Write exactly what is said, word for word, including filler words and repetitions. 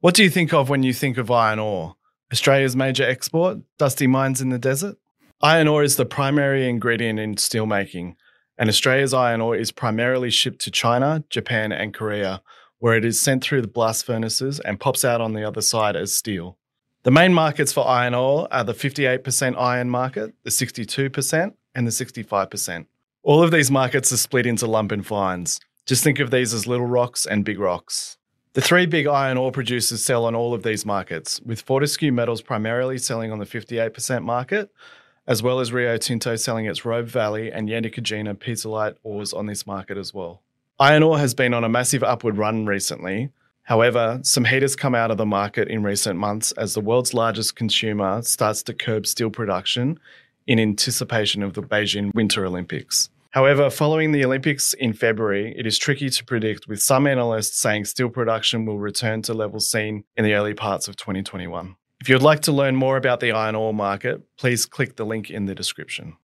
What do you think of when you think of iron ore? Australia's major export, dusty mines in the desert? Iron ore is the primary ingredient in steelmaking, and Australia's iron ore is primarily shipped to China, Japan and Korea, where it is sent through the blast furnaces and pops out on the other side as steel. The main markets for iron ore are the fifty-eight percent iron market, the sixty-two percent and the sixty-five percent. All of these markets are split into lump and fines. Just think of these as little rocks and big rocks. The three big iron ore producers sell on all of these markets, with Fortescue Metals primarily selling on the fifty-eight percent market, as well as Rio Tinto selling its Robe Valley and Yandicoogina pisolite ores on this market as well. Iron ore has been on a massive upward run recently. However, some heat has come out of the market in recent months as the world's largest consumer starts to curb steel production in anticipation of the Beijing Winter Olympics. However, following the Olympics in February, it is tricky to predict, with some analysts saying steel production will return to levels seen in the early parts of twenty twenty-one. If you'd like to learn more about the iron ore market, please click the link in the description.